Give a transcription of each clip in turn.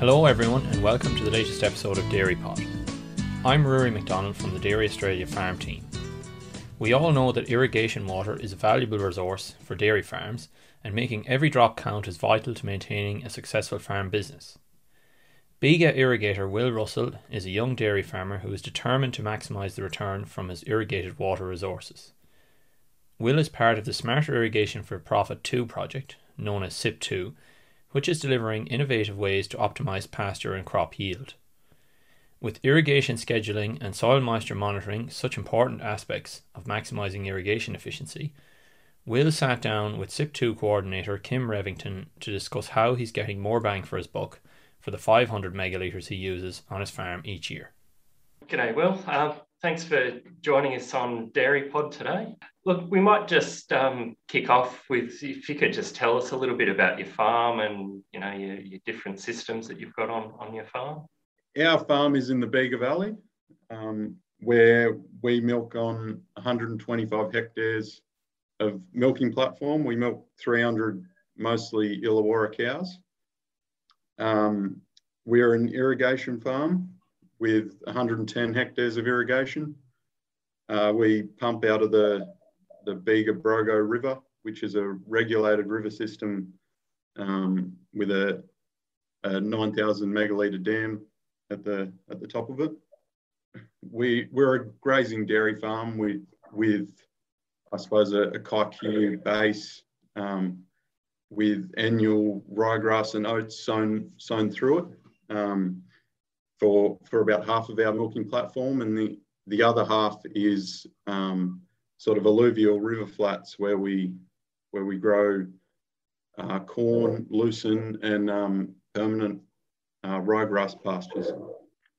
Hello everyone and welcome to the latest episode of Dairy Pod. I'm Rory MacDonald from the Dairy Australia farm team. We all know that irrigation water is a valuable resource for dairy farms, and making every drop count is vital to maintaining a successful farm business. Bega irrigator Will Russell is a young dairy farmer who is determined to maximise the return from his irrigated water resources. Will is part of the Smarter Irrigation for Profit 2 project, known as SIP2, which is delivering innovative ways to optimise pasture and crop yield. With irrigation scheduling and soil moisture monitoring such important aspects of maximising irrigation efficiency, Will sat down with SIP2 coordinator Kim Revington to discuss how he's getting more bang for his buck for the 500 megalitres he uses on his farm each year. G'day Will, thanks for joining us on Dairy Pod today. Look, we might just kick off with, if you could just tell us a little bit about your farm and, you know, your different systems that you've got on your farm. Our farm is in the Bega Valley, where we milk on 125 hectares of milking platform. We milk 300 mostly Illawarra cows. We're an irrigation farm with 110 hectares of irrigation. We pump out of the Bega Brogo River, which is a regulated river system with a 9,000 megalitre dam at the top of it. We're a grazing dairy farm with I suppose, a kikuyu base with annual ryegrass and oats sown through it for about half of our milking platform. And the other half is sort of alluvial river flats where we grow corn, lucerne, and permanent ryegrass pastures.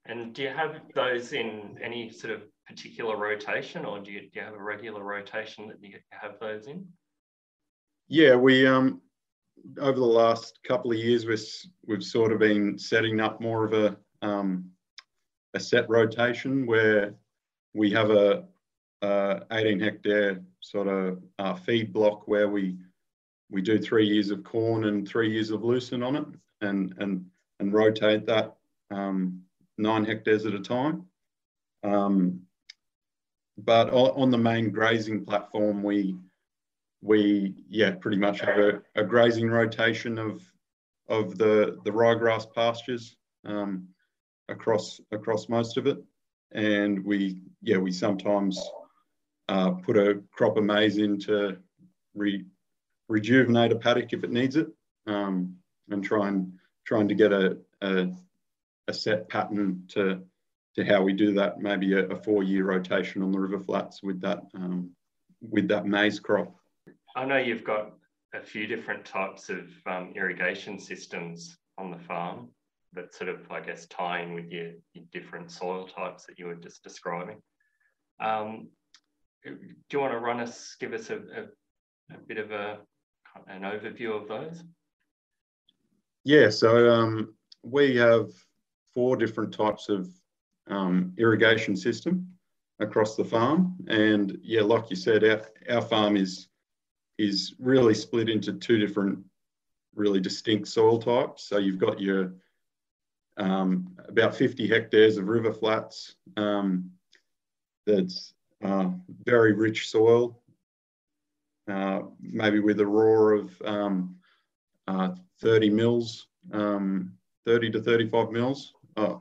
And do you have those in any sort of particular rotation, or do you have a regular rotation that you have those in? Yeah, we over the last couple of years we've sort of been setting up more of a set rotation where we have a 18 hectare sort of feed block where we do 3 years of corn and 3 years of lucerne on it, and rotate that 9 hectares at a time. But on the main grazing platform, we pretty much have a grazing rotation of the ryegrass pastures across most of it, and we sometimes put a crop of maize in to rejuvenate a paddock if it needs it, and trying to get a set pattern to how we do that, maybe a 4-year rotation on the river flats with that maize crop. I know you've got a few different types of irrigation systems on the farm that sort of, I guess, tie in with your different soil types that you were just describing. Do you want to give us a bit of an overview of those? Yeah, so we have 4 different types of irrigation system across the farm, and yeah, like you said, our farm is really split into 2 different really distinct soil types. So you've got your about 50 hectares of river flats that's very rich soil, maybe with a roar of 30 mils, 30 to 35 mils.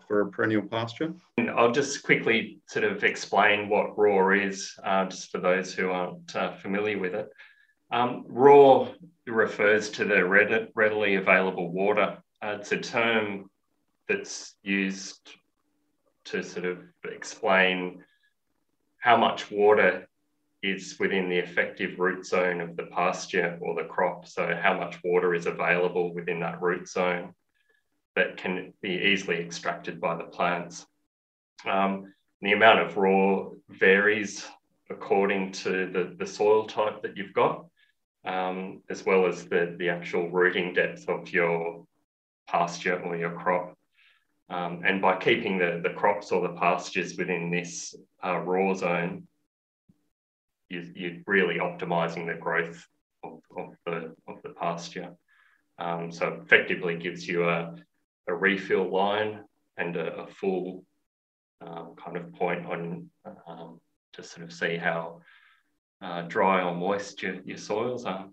For a perennial pasture. And I'll just quickly sort of explain what roar is, just for those who aren't familiar with it. Roar refers to the readily available water. It's a term that's used to sort of explain how much water is within the effective root zone of the pasture or the crop, so how much water is available within that root zone that can be easily extracted by the plants. The amount of roar varies according to the soil type that you've got, as well as the actual rooting depth of your pasture or your crop. And by keeping the crops or the pastures within this roar zone, you're really optimising the growth of the pasture. So effectively gives you a a refill line and a full kind of point on to sort of see how dry or moist your soils are.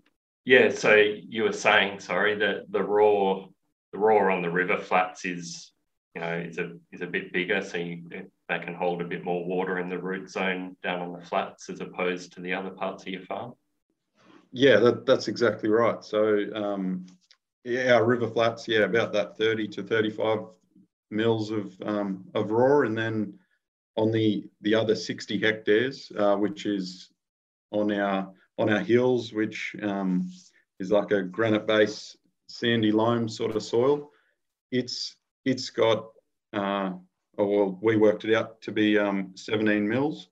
Yeah, so you were saying, sorry, that the roar on the river flats is, you know, is a bit bigger, so they can hold a bit more water in the root zone down on the flats as opposed to the other parts of your farm. Yeah, that's exactly right. So yeah, our river flats, yeah, about that 30 to 35 mils of roar, and then on the other 60 hectares, which is on our hills, which is like a granite base, sandy loam sort of soil. It's got, we worked it out to be 17 mils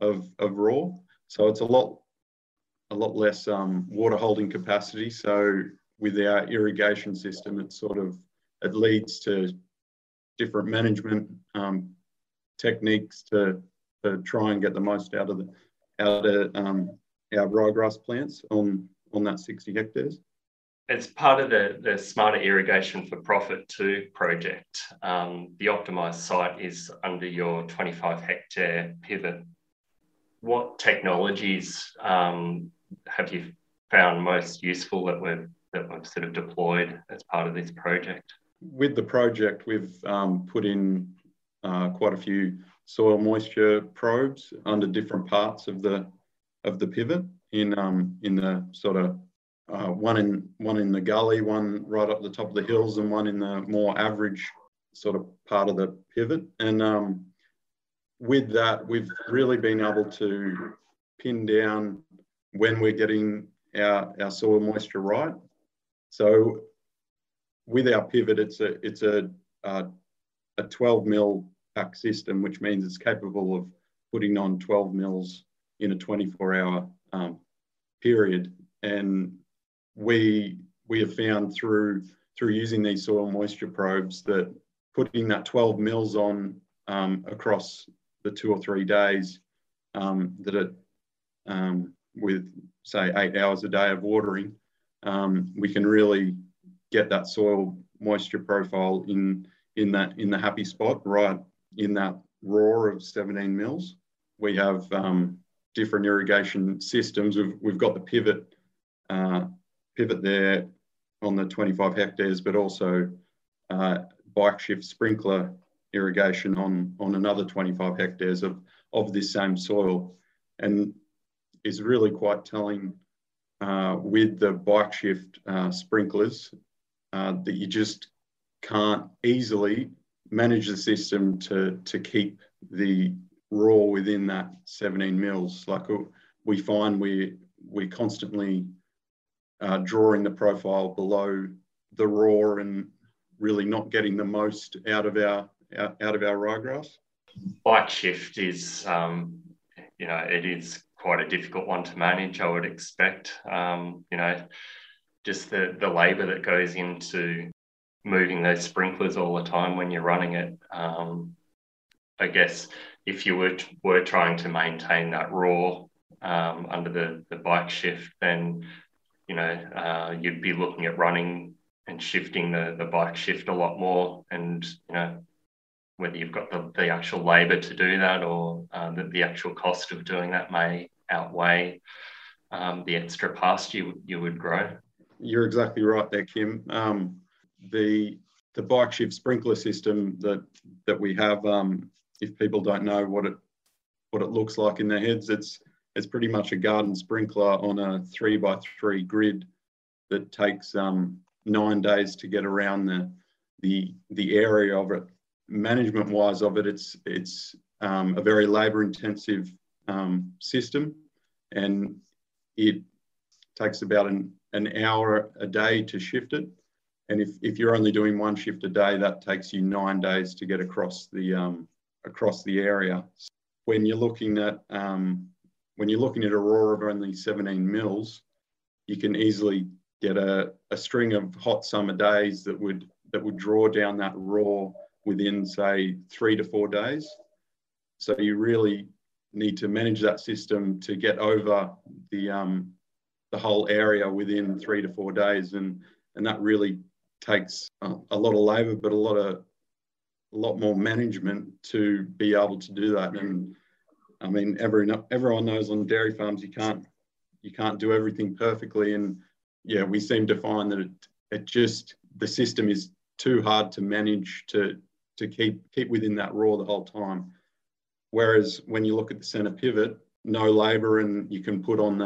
of roar. So it's a lot less water holding capacity. So with our irrigation system, it leads to different management techniques to try and get the most out of our ryegrass plants on that 60 hectares. It's part of the Smarter Irrigation for Profit 2 project. The optimised site is under your 25 hectare pivot. What technologies have you found most useful that we've sort of deployed as part of this project? With the project, we've put in quite a few soil moisture probes under different parts of the pivot in the sort of one in the gully, one right up the top of the hills, and one in the more average sort of part of the pivot. And with that, we've really been able to pin down when we're getting our soil moisture right. So with our pivot, it's a 12 mil pack system, which means it's capable of putting on 12 mils in a 24-hour period. And we have found through using these soil moisture probes that putting that 12 mils on across the 2 or 3 days with say 8 hours a day of watering, we can really get that soil moisture profile in the happy spot, right in that roar of 17 mils. We have different irrigation systems. We've got the pivot there on the 25 hectares, but also bike shift sprinkler irrigation on another 25 hectares of this same soil. And it's really quite telling with the bike shift sprinklers that you just can't easily manage the system to keep the raw within that 17 mils. Like we find we're constantly drawing the profile below the roar and really not getting the most out of our ryegrass. Bike shift is, you know, it is quite a difficult one to manage, I would expect. You know, just the labour that goes into moving those sprinklers all the time when you're running it. I guess if you were trying to maintain that roar under the bike shift, then you know, you'd be looking at running and shifting the bike shift a lot more, and you know, whether you've got the actual labour to do that or the actual cost of doing that may outweigh the extra pasture you would grow. You're exactly right there, Kim. The bike shift sprinkler system that we have, if people don't know what it looks like in their heads, it's pretty much a garden sprinkler on a 3x3 grid that takes 9 days to get around the area of it. Management wise of it, it's a very labor intensive system, and it takes about an hour a day to shift it. And if you're only doing one shift a day, that takes you 9 days to get across the area. So when you're looking at a roar of only 17 mils, you can easily get a string of hot summer days that would draw down that roar within, say, 3 to 4 days. So you really need to manage that system to get over the whole area within 3 to 4 days, and that really takes a lot of labour, but a lot more management to be able to do that. And I mean, everyone knows on dairy farms you can't do everything perfectly. And yeah, we seem to find that it just, the system is too hard to manage to keep within that raw the whole time. Whereas when you look at the centre pivot, no labour, and you can put on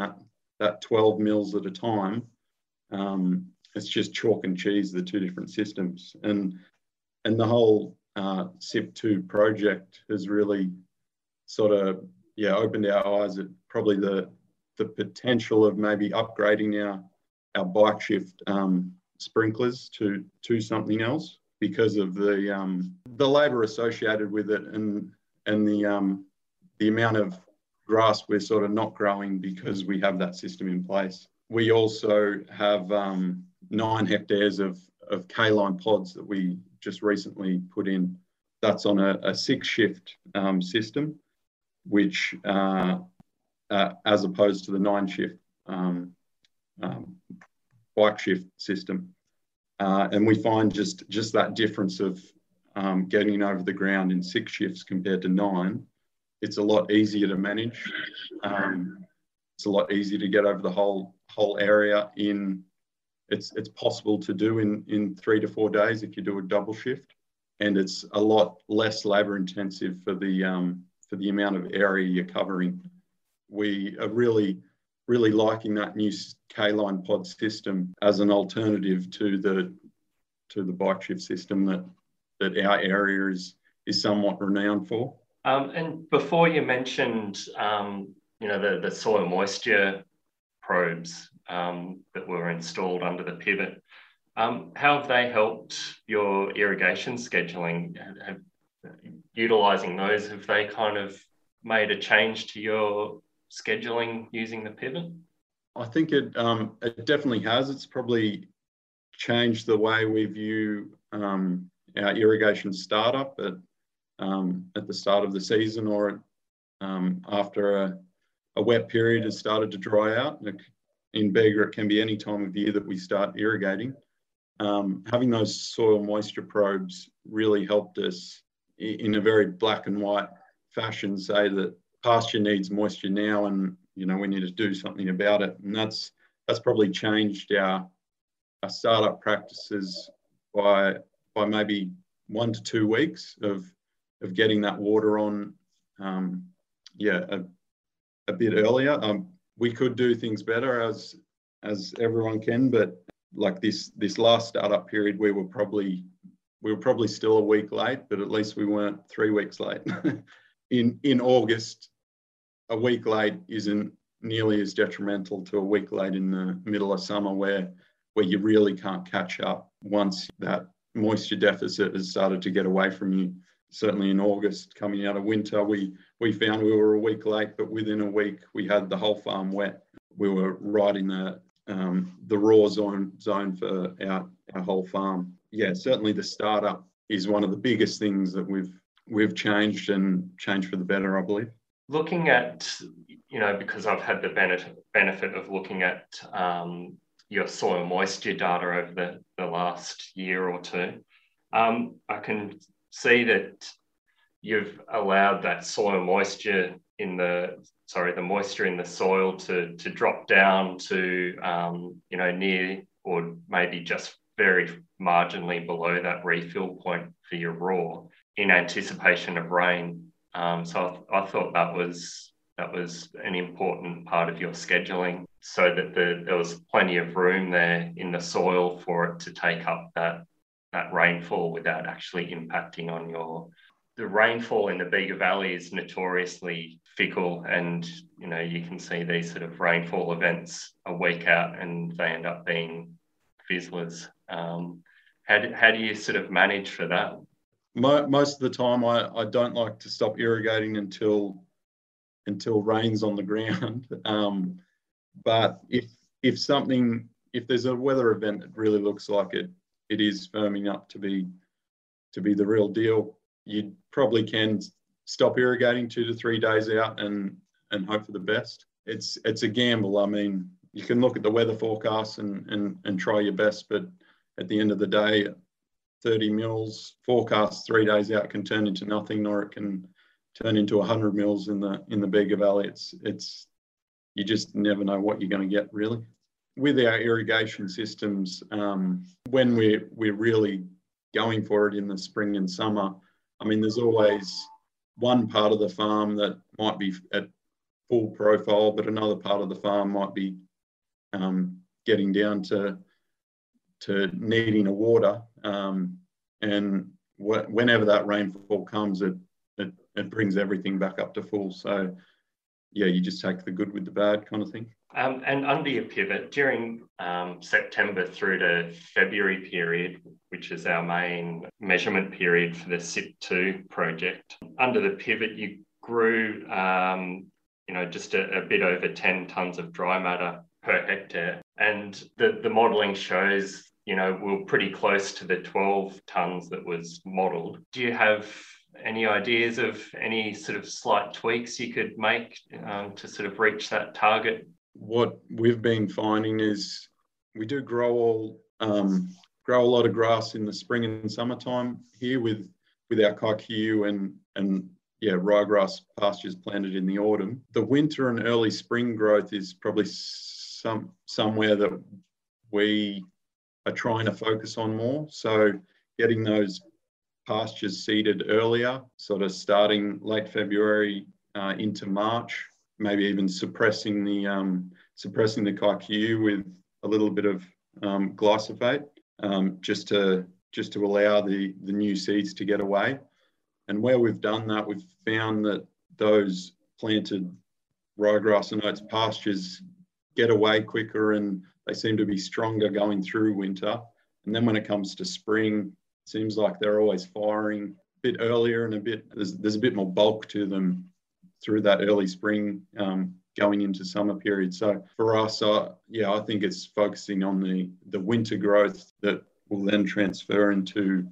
that 12 mils at a time. It's just chalk and cheese, the two different systems. And the whole SIP2 project has really sort of, yeah, opened our eyes at probably the potential of maybe upgrading our bike shift sprinklers to something else, because of the labour associated with it, and the amount of grass we're sort of not growing because we have that system in place. We also have 9 hectares of K-line pods that we just recently put in. That's on a 6-shift system, which as opposed to the 9-shift bike shift system. And we find just that difference of getting over the ground in 6 shifts compared to 9, it's a lot easier to manage. It's a lot easier to get over the whole area in. It's possible to do in 3 to 4 days if you do a double shift, and it's a lot less labour intensive for the amount of area you're covering. We are really liking that new K-line pod system as an alternative to the bike shift system that our area is somewhat renowned for. And before you mentioned, you know, the soil moisture probes that were installed under the pivot, how have they helped your irrigation scheduling? Utilising those, have they kind of made a change to your scheduling using the pivot? I think it definitely has. It's probably changed the way we view our irrigation startup at the start of the season, or after a wet period has started to dry out. In Bega, it can be any time of year that we start irrigating. Having those soil moisture probes really helped us in a very black and white fashion say that pasture needs moisture now, and you know, we need to do something about it. And that's probably changed our startup practices by maybe 1 to 2 weeks of getting that water on, a bit earlier. We could do things better, as everyone can, but like this last startup period, we were probably still a week late, but at least we weren't 3 weeks late. In August, a week late isn't nearly as detrimental to a week late in the middle of summer, where you really can't catch up once that moisture deficit has started to get away from you. Certainly in August, coming out of winter, we found we were a week late, but within a week we had the whole farm wet. We were right in the raw zone for our whole farm. Yeah, certainly the startup is one of the biggest things that we've changed for the better, I believe. Looking at, you know, because I've had the benefit of looking at your soil moisture data over the last year or two, I can see that you've allowed that soil moisture the moisture in the soil to drop down to, you know, near or maybe just very marginally below that refill point for your raw in anticipation of rain. So I thought that was an important part of your scheduling, so that there was plenty of room there in the soil for it to take up that rainfall without actually impacting on the rainfall in the Bega Valley is notoriously fickle, and you know, you can see these sort of rainfall events a week out and they end up being fizzlers. How do you sort of manage for that? Most of the time I don't like to stop irrigating until rain's on the ground. But if there's a weather event that really looks like it is firming up to be the real deal, you probably can stop irrigating 2 to 3 days out and hope for the best. It's a gamble. I mean, you can look at the weather forecast and try your best, but at the end of the day, 30 mils forecast 3 days out can turn into nothing, nor it can turn into 100 mils in the Bega Valley. It's you just never know what you're going to get, really. With our irrigation systems, when we're really going for it in the spring and summer, I mean, there's always one part of the farm that might be at full profile, but another part of the farm might be getting down to needing a water. And whenever that rainfall comes, it brings everything back up to full. So, yeah, you just take the good with the bad kind of thing. And under your pivot, during September through to February period, which is our main measurement period for the SIP2 project, under the pivot you grew, just a bit over 10 tonnes of dry matter per hectare. And the modelling shows, we're pretty close to the 12 tonnes that was modelled. Do you have any ideas of any sort of slight tweaks you could make to sort of reach that target? What we've been finding is we do grow a lot of grass in the spring and summertime here with our kikuyu and ryegrass pastures planted in the autumn. The winter and early spring growth is probably somewhere that we are trying to focus on more. So getting those pastures seeded earlier, sort of starting late February into March, maybe even suppressing the kikuyu with a little bit of glyphosate, just to allow the new seeds to get away. And where we've done that, we've found that those planted ryegrass and oats pastures get away quicker, and they seem to be stronger going through winter. And then when it comes to spring, it seems like they're always firing a bit earlier, and there's a bit more bulk to them through that early spring going into summer period. So for us, I think it's focusing on the winter growth that will then transfer into,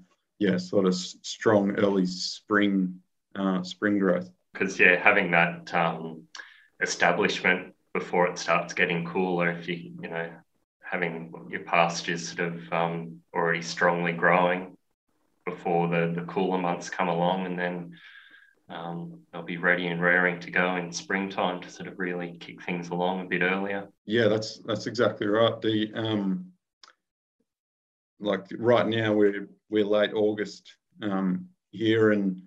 sort of strong early spring growth. Because, having that establishment before it starts getting cooler, if you having your pastures sort of already strongly growing before the cooler months come along, and then they'll be ready and raring to go in springtime to sort of really kick things along a bit earlier. Yeah, that's exactly right. The right now we're late August here, and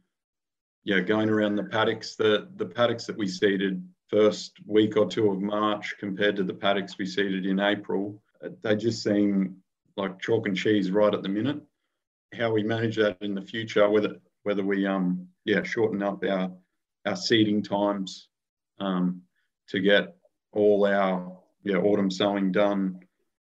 going around the paddocks, the paddocks that we seeded first week or two of March compared to the paddocks we seeded in April, they just seem like chalk and cheese right at the minute. How we manage that in the future, whether we shorten up our seeding times to get all our autumn sowing done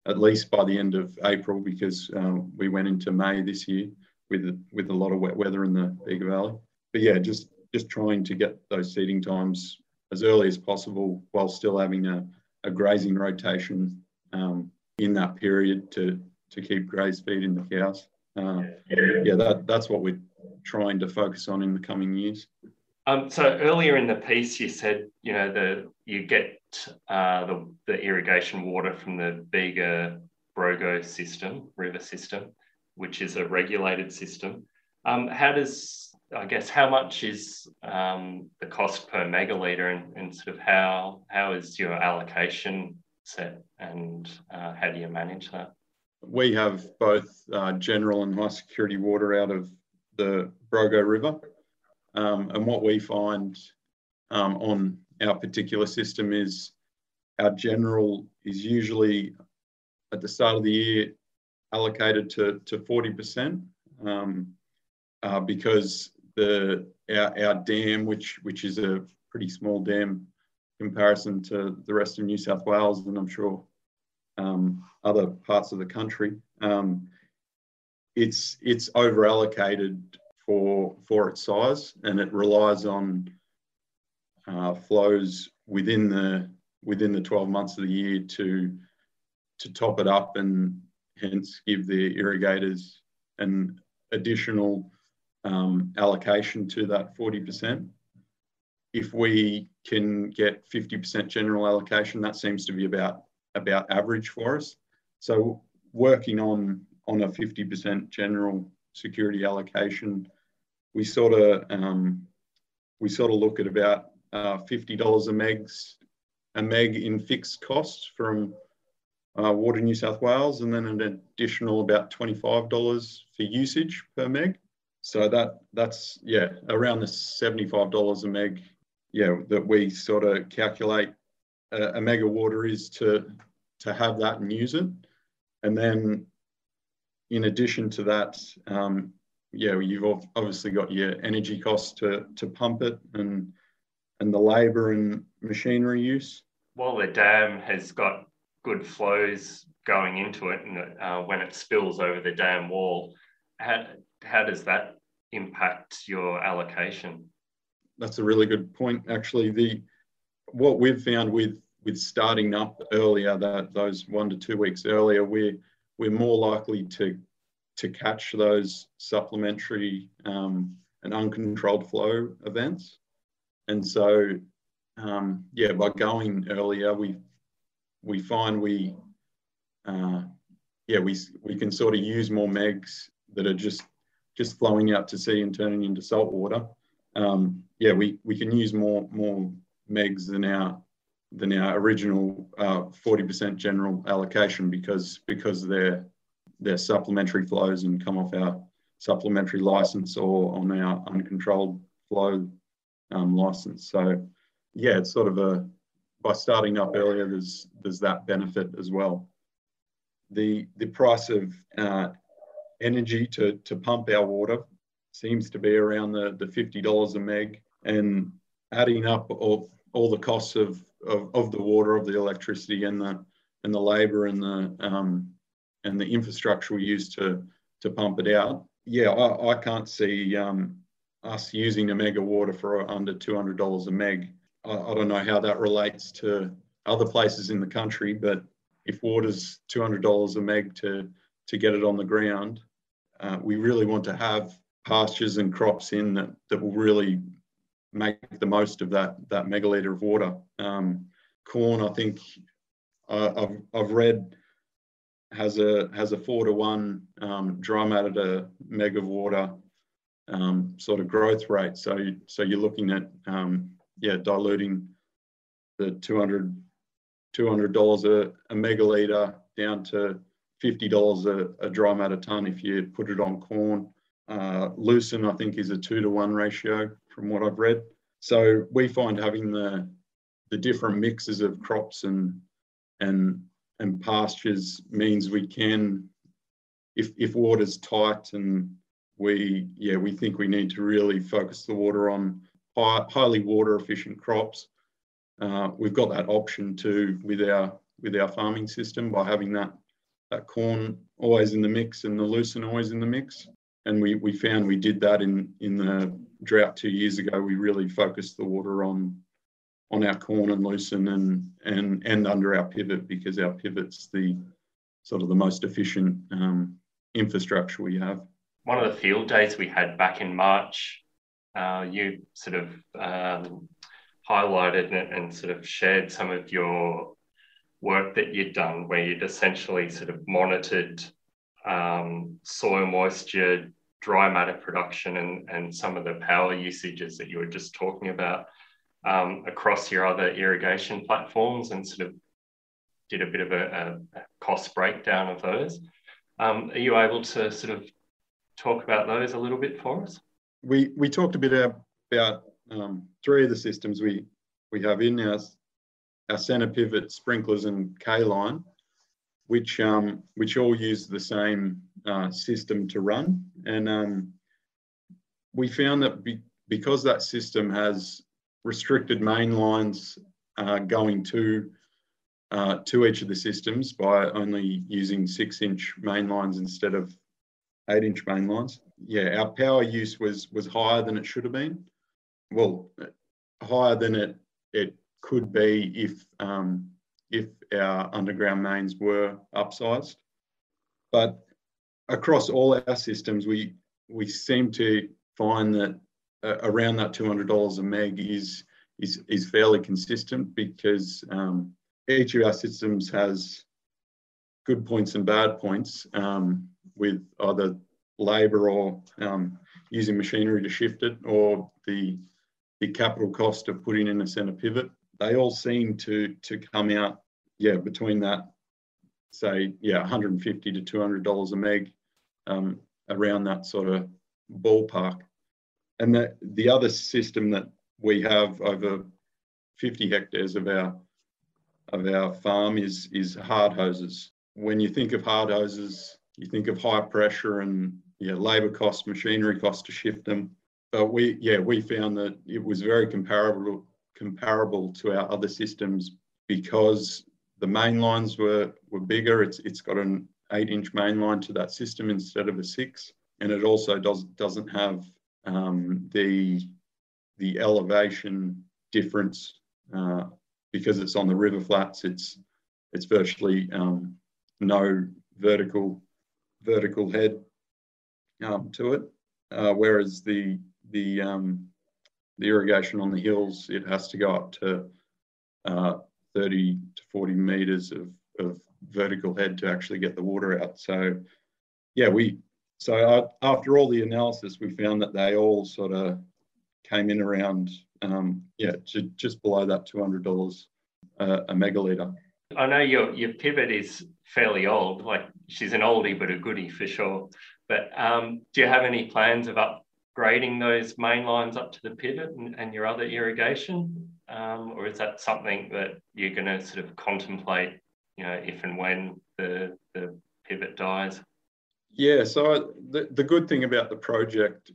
at least by the end of April, because we went into May this year with a lot of wet weather in the Bega Valley. But just trying to get those seeding times as early as possible while still having a grazing rotation in that period to keep graze feeding the cows. That's what we're trying to focus on in the coming years. So earlier in the piece, you said you get the irrigation water from the Bega Brogo river system, which is a regulated system. How much is the cost per megalitre, and sort of how is your allocation set, and how do you manage that? We have both general and high security water out of the Brogo River. And what we find on our particular system is our general is usually at the start of the year allocated to 40% because our dam, which is a pretty small dam in comparison to the rest of New South Wales, and I'm sure other parts of the country, it's over allocated for its size, and it relies on flows within the 12 months of the year to top it up, and hence give the irrigators an additional allocation to that 40%. If we can get 50% general allocation, that seems to be about average for us. So working on on a 50% general security allocation, we sort of look at about $50 a meg in fixed costs from Water New South Wales, and then an additional about $25 for usage per meg. So that's around the $75 a meg, that we sort of calculate a meg of water is to have that and use it. And then in addition to that, you've obviously got your energy costs to pump it and the labour and machinery use. Well, the dam has got good flows going into it, and when it spills over the dam wall, how does that impact your allocation? That's a really good point, actually. What we've found with starting up earlier, that those 1 to 2 weeks earlier, we're more likely to catch those supplementary and uncontrolled flow events. And so, by going earlier, we find we can sort of use more megs that are just flowing out to sea and turning into salt water. We can use more megs than our original 40% general allocation because they're supplementary flows and come off our supplementary license or on our uncontrolled flow license. So it's sort of by starting up earlier, there's that benefit as well. The price of energy to pump our water seems to be around the $50 a meg, and adding up all the costs of the water, of the electricity, and the labour and the infrastructure we use to pump it out. I can't see us using a meg of water for under $200 a meg. I don't know how that relates to other places in the country, but if water's $200 a meg to get it on the ground, we really want to have pastures and crops in that will really make the most of that megalitre of water. Corn, I think I've read, has a 4-to-1 dry matter to meg of water sort of growth rate. So you're looking at diluting the $200 a megalitre down to $50 a dry matter tonne if you put it on corn. Lucerne, I think, is a 2-to-1 ratio from what I've read. So we find having the different mixes of crops and pastures means we can, if water's tight, and we think we need to really focus the water on highly water efficient crops. We've got that option too with our farming system by having that corn always in the mix and the lucerne always in the mix. And we found we did that in the drought 2 years ago. We really focused the water on our corn and lucerne and under our pivot, because our pivot's the sort of the most efficient infrastructure we have. One of the field days we had back in March, you sort of highlighted and sort of shared some of your work that you'd done, where you'd essentially sort of monitored soil moisture, dry matter production, and some of the power usages that you were just talking about across your other irrigation platforms, and sort of did a bit of a cost breakdown of those. Are you able to sort of talk about those a little bit for us? We talked a bit about three of the systems we have in our centre pivot, sprinklers and K-line, which all use the same system to run. And we found that because that system has restricted main lines going to each of the systems by only using 6-inch main lines instead of 8-inch main lines, our power use was higher than it should have been. Well, higher than it could be if our underground mains were upsized. But across all our systems, we seem to find that around that $200 a meg is fairly consistent, because each of our systems has good points and bad points. with either labour or using machinery to shift it, or the capital cost of putting in a centre pivot. They all seem to come out, yeah, between that, say, yeah, $150 to $200 a meg, around that sort of ballpark. And the other system that we have over 50 hectares of our farm is hard hoses. When you think of hard hoses, you think of high pressure and, yeah, labour costs, machinery costs to shift them. But we found that it was very comparable to our other systems because the main lines were bigger. It's got an 8-inch main line to that system instead of a 6, and it also doesn't have the elevation difference because it's on the river flats. It's virtually no vertical head to it, whereas the irrigation on the hills, it has to go up to 30 to 40 metres of vertical head to actually get the water out. So, yeah, after all the analysis, we found that they all sort of came in around, just below that $200 a megalitre. I know your pivot is fairly old. Like, she's an oldie but a goodie for sure. But do you have any plans of upgrading those main lines up to the pivot and your other irrigation? Or is that something that you're going to sort of contemplate, you know, if and when the pivot dies? Yeah, so the good thing about the project,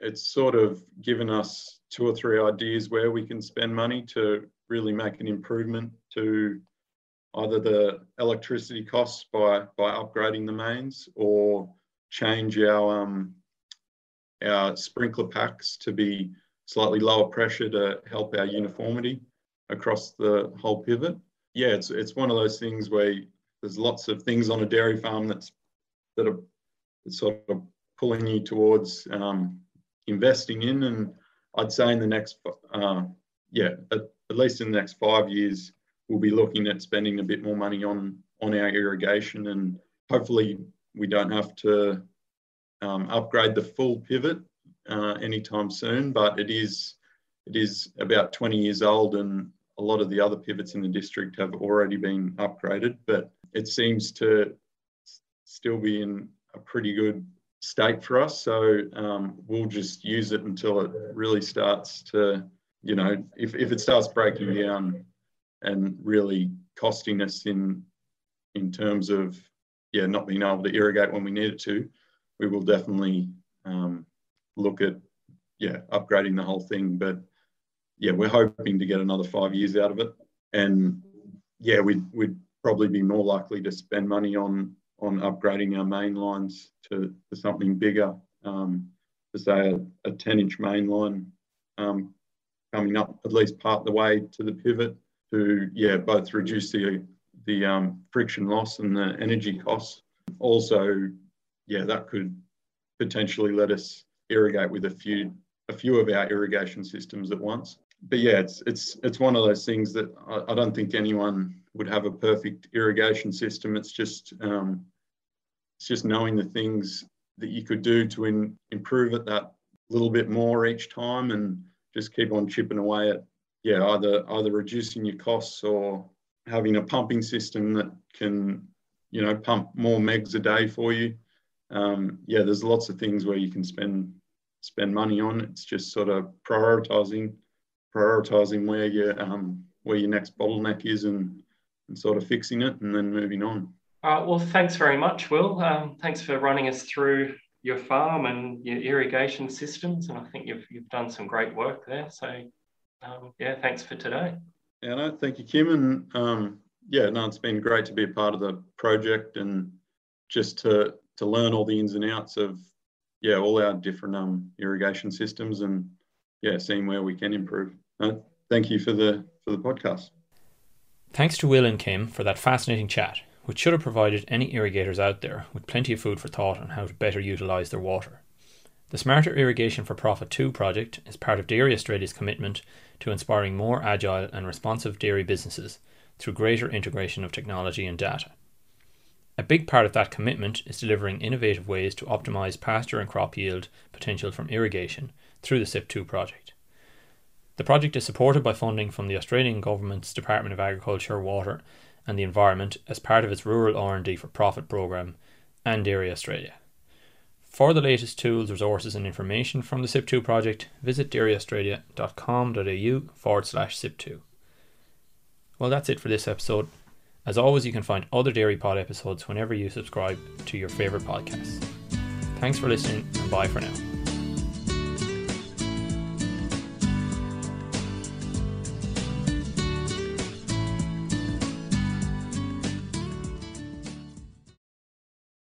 it's sort of given us 2 or 3 ideas where we can spend money to really make an improvement to either the electricity costs by upgrading the mains, or change our sprinkler packs to be slightly lower pressure to help our uniformity across the whole pivot. Yeah, it's one of those things where there's lots of things on a dairy farm that are sort of pulling you towards investing in. And I'd say in the next, at least in the next 5 years, we'll be looking at spending a bit more money on our irrigation, and hopefully we don't have to upgrade the full pivot anytime soon. But it is about 20 years old, and a lot of the other pivots in the district have already been upgraded, but it seems to still be in a pretty good state for us. So we'll just use it until it really starts to, you know, if it starts breaking down and really costing us in terms of, yeah, not being able to irrigate when we need it to, we will definitely look at, yeah, upgrading the whole thing. But yeah, we're hoping to get another 5 years out of it. And yeah, we'd probably be more likely to spend money on upgrading our main lines to something bigger, to say a 10-inch main line coming up at least part the way to the pivot, to, yeah, both reduce the friction loss and the energy costs. Also, yeah, that could potentially let us irrigate with a few of our irrigation systems at once. But yeah, it's one of those things that I don't think anyone would have a perfect irrigation system. It's just knowing the things that you could do to improve it that little bit more each time, and just keep on chipping away at, yeah, either reducing your costs or having a pumping system that can, you know, pump more megs a day for you. Yeah, there's lots of things where you can spend money on. It's just sort of prioritising where your next bottleneck is and sort of fixing it and then moving on. All right, well, thanks very much, Will. Thanks for running us through your farm and your irrigation systems, and I think you've done some great work there. So, yeah, thanks for today. Yeah, no, thank you, Kim. And, yeah, no, it's been great to be a part of the project and just to learn all the ins and outs of, yeah, all our different irrigation systems, and, yeah, seeing where we can improve. Thank you for the podcast. Thanks to Will and Kim for that fascinating chat, which should have provided any irrigators out there with plenty of food for thought on how to better utilise their water. The Smarter Irrigation for Profit 2 project is part of Dairy Australia's commitment to inspiring more agile and responsive dairy businesses through greater integration of technology and data. A big part of that commitment is delivering innovative ways to optimise pasture and crop yield potential from irrigation through the SIP2 project. The project is supported by funding from the Australian Government's Department of Agriculture, Water, and the Environment as part of its Rural R&D for Profit programme and Dairy Australia. For the latest tools, resources and information from the SIP2 project, visit dairyaustralia.com.au/SIP2. Well, that's it for this episode. As always, you can find other Dairy Pod episodes whenever you subscribe to your favourite podcasts. Thanks for listening, and bye for now.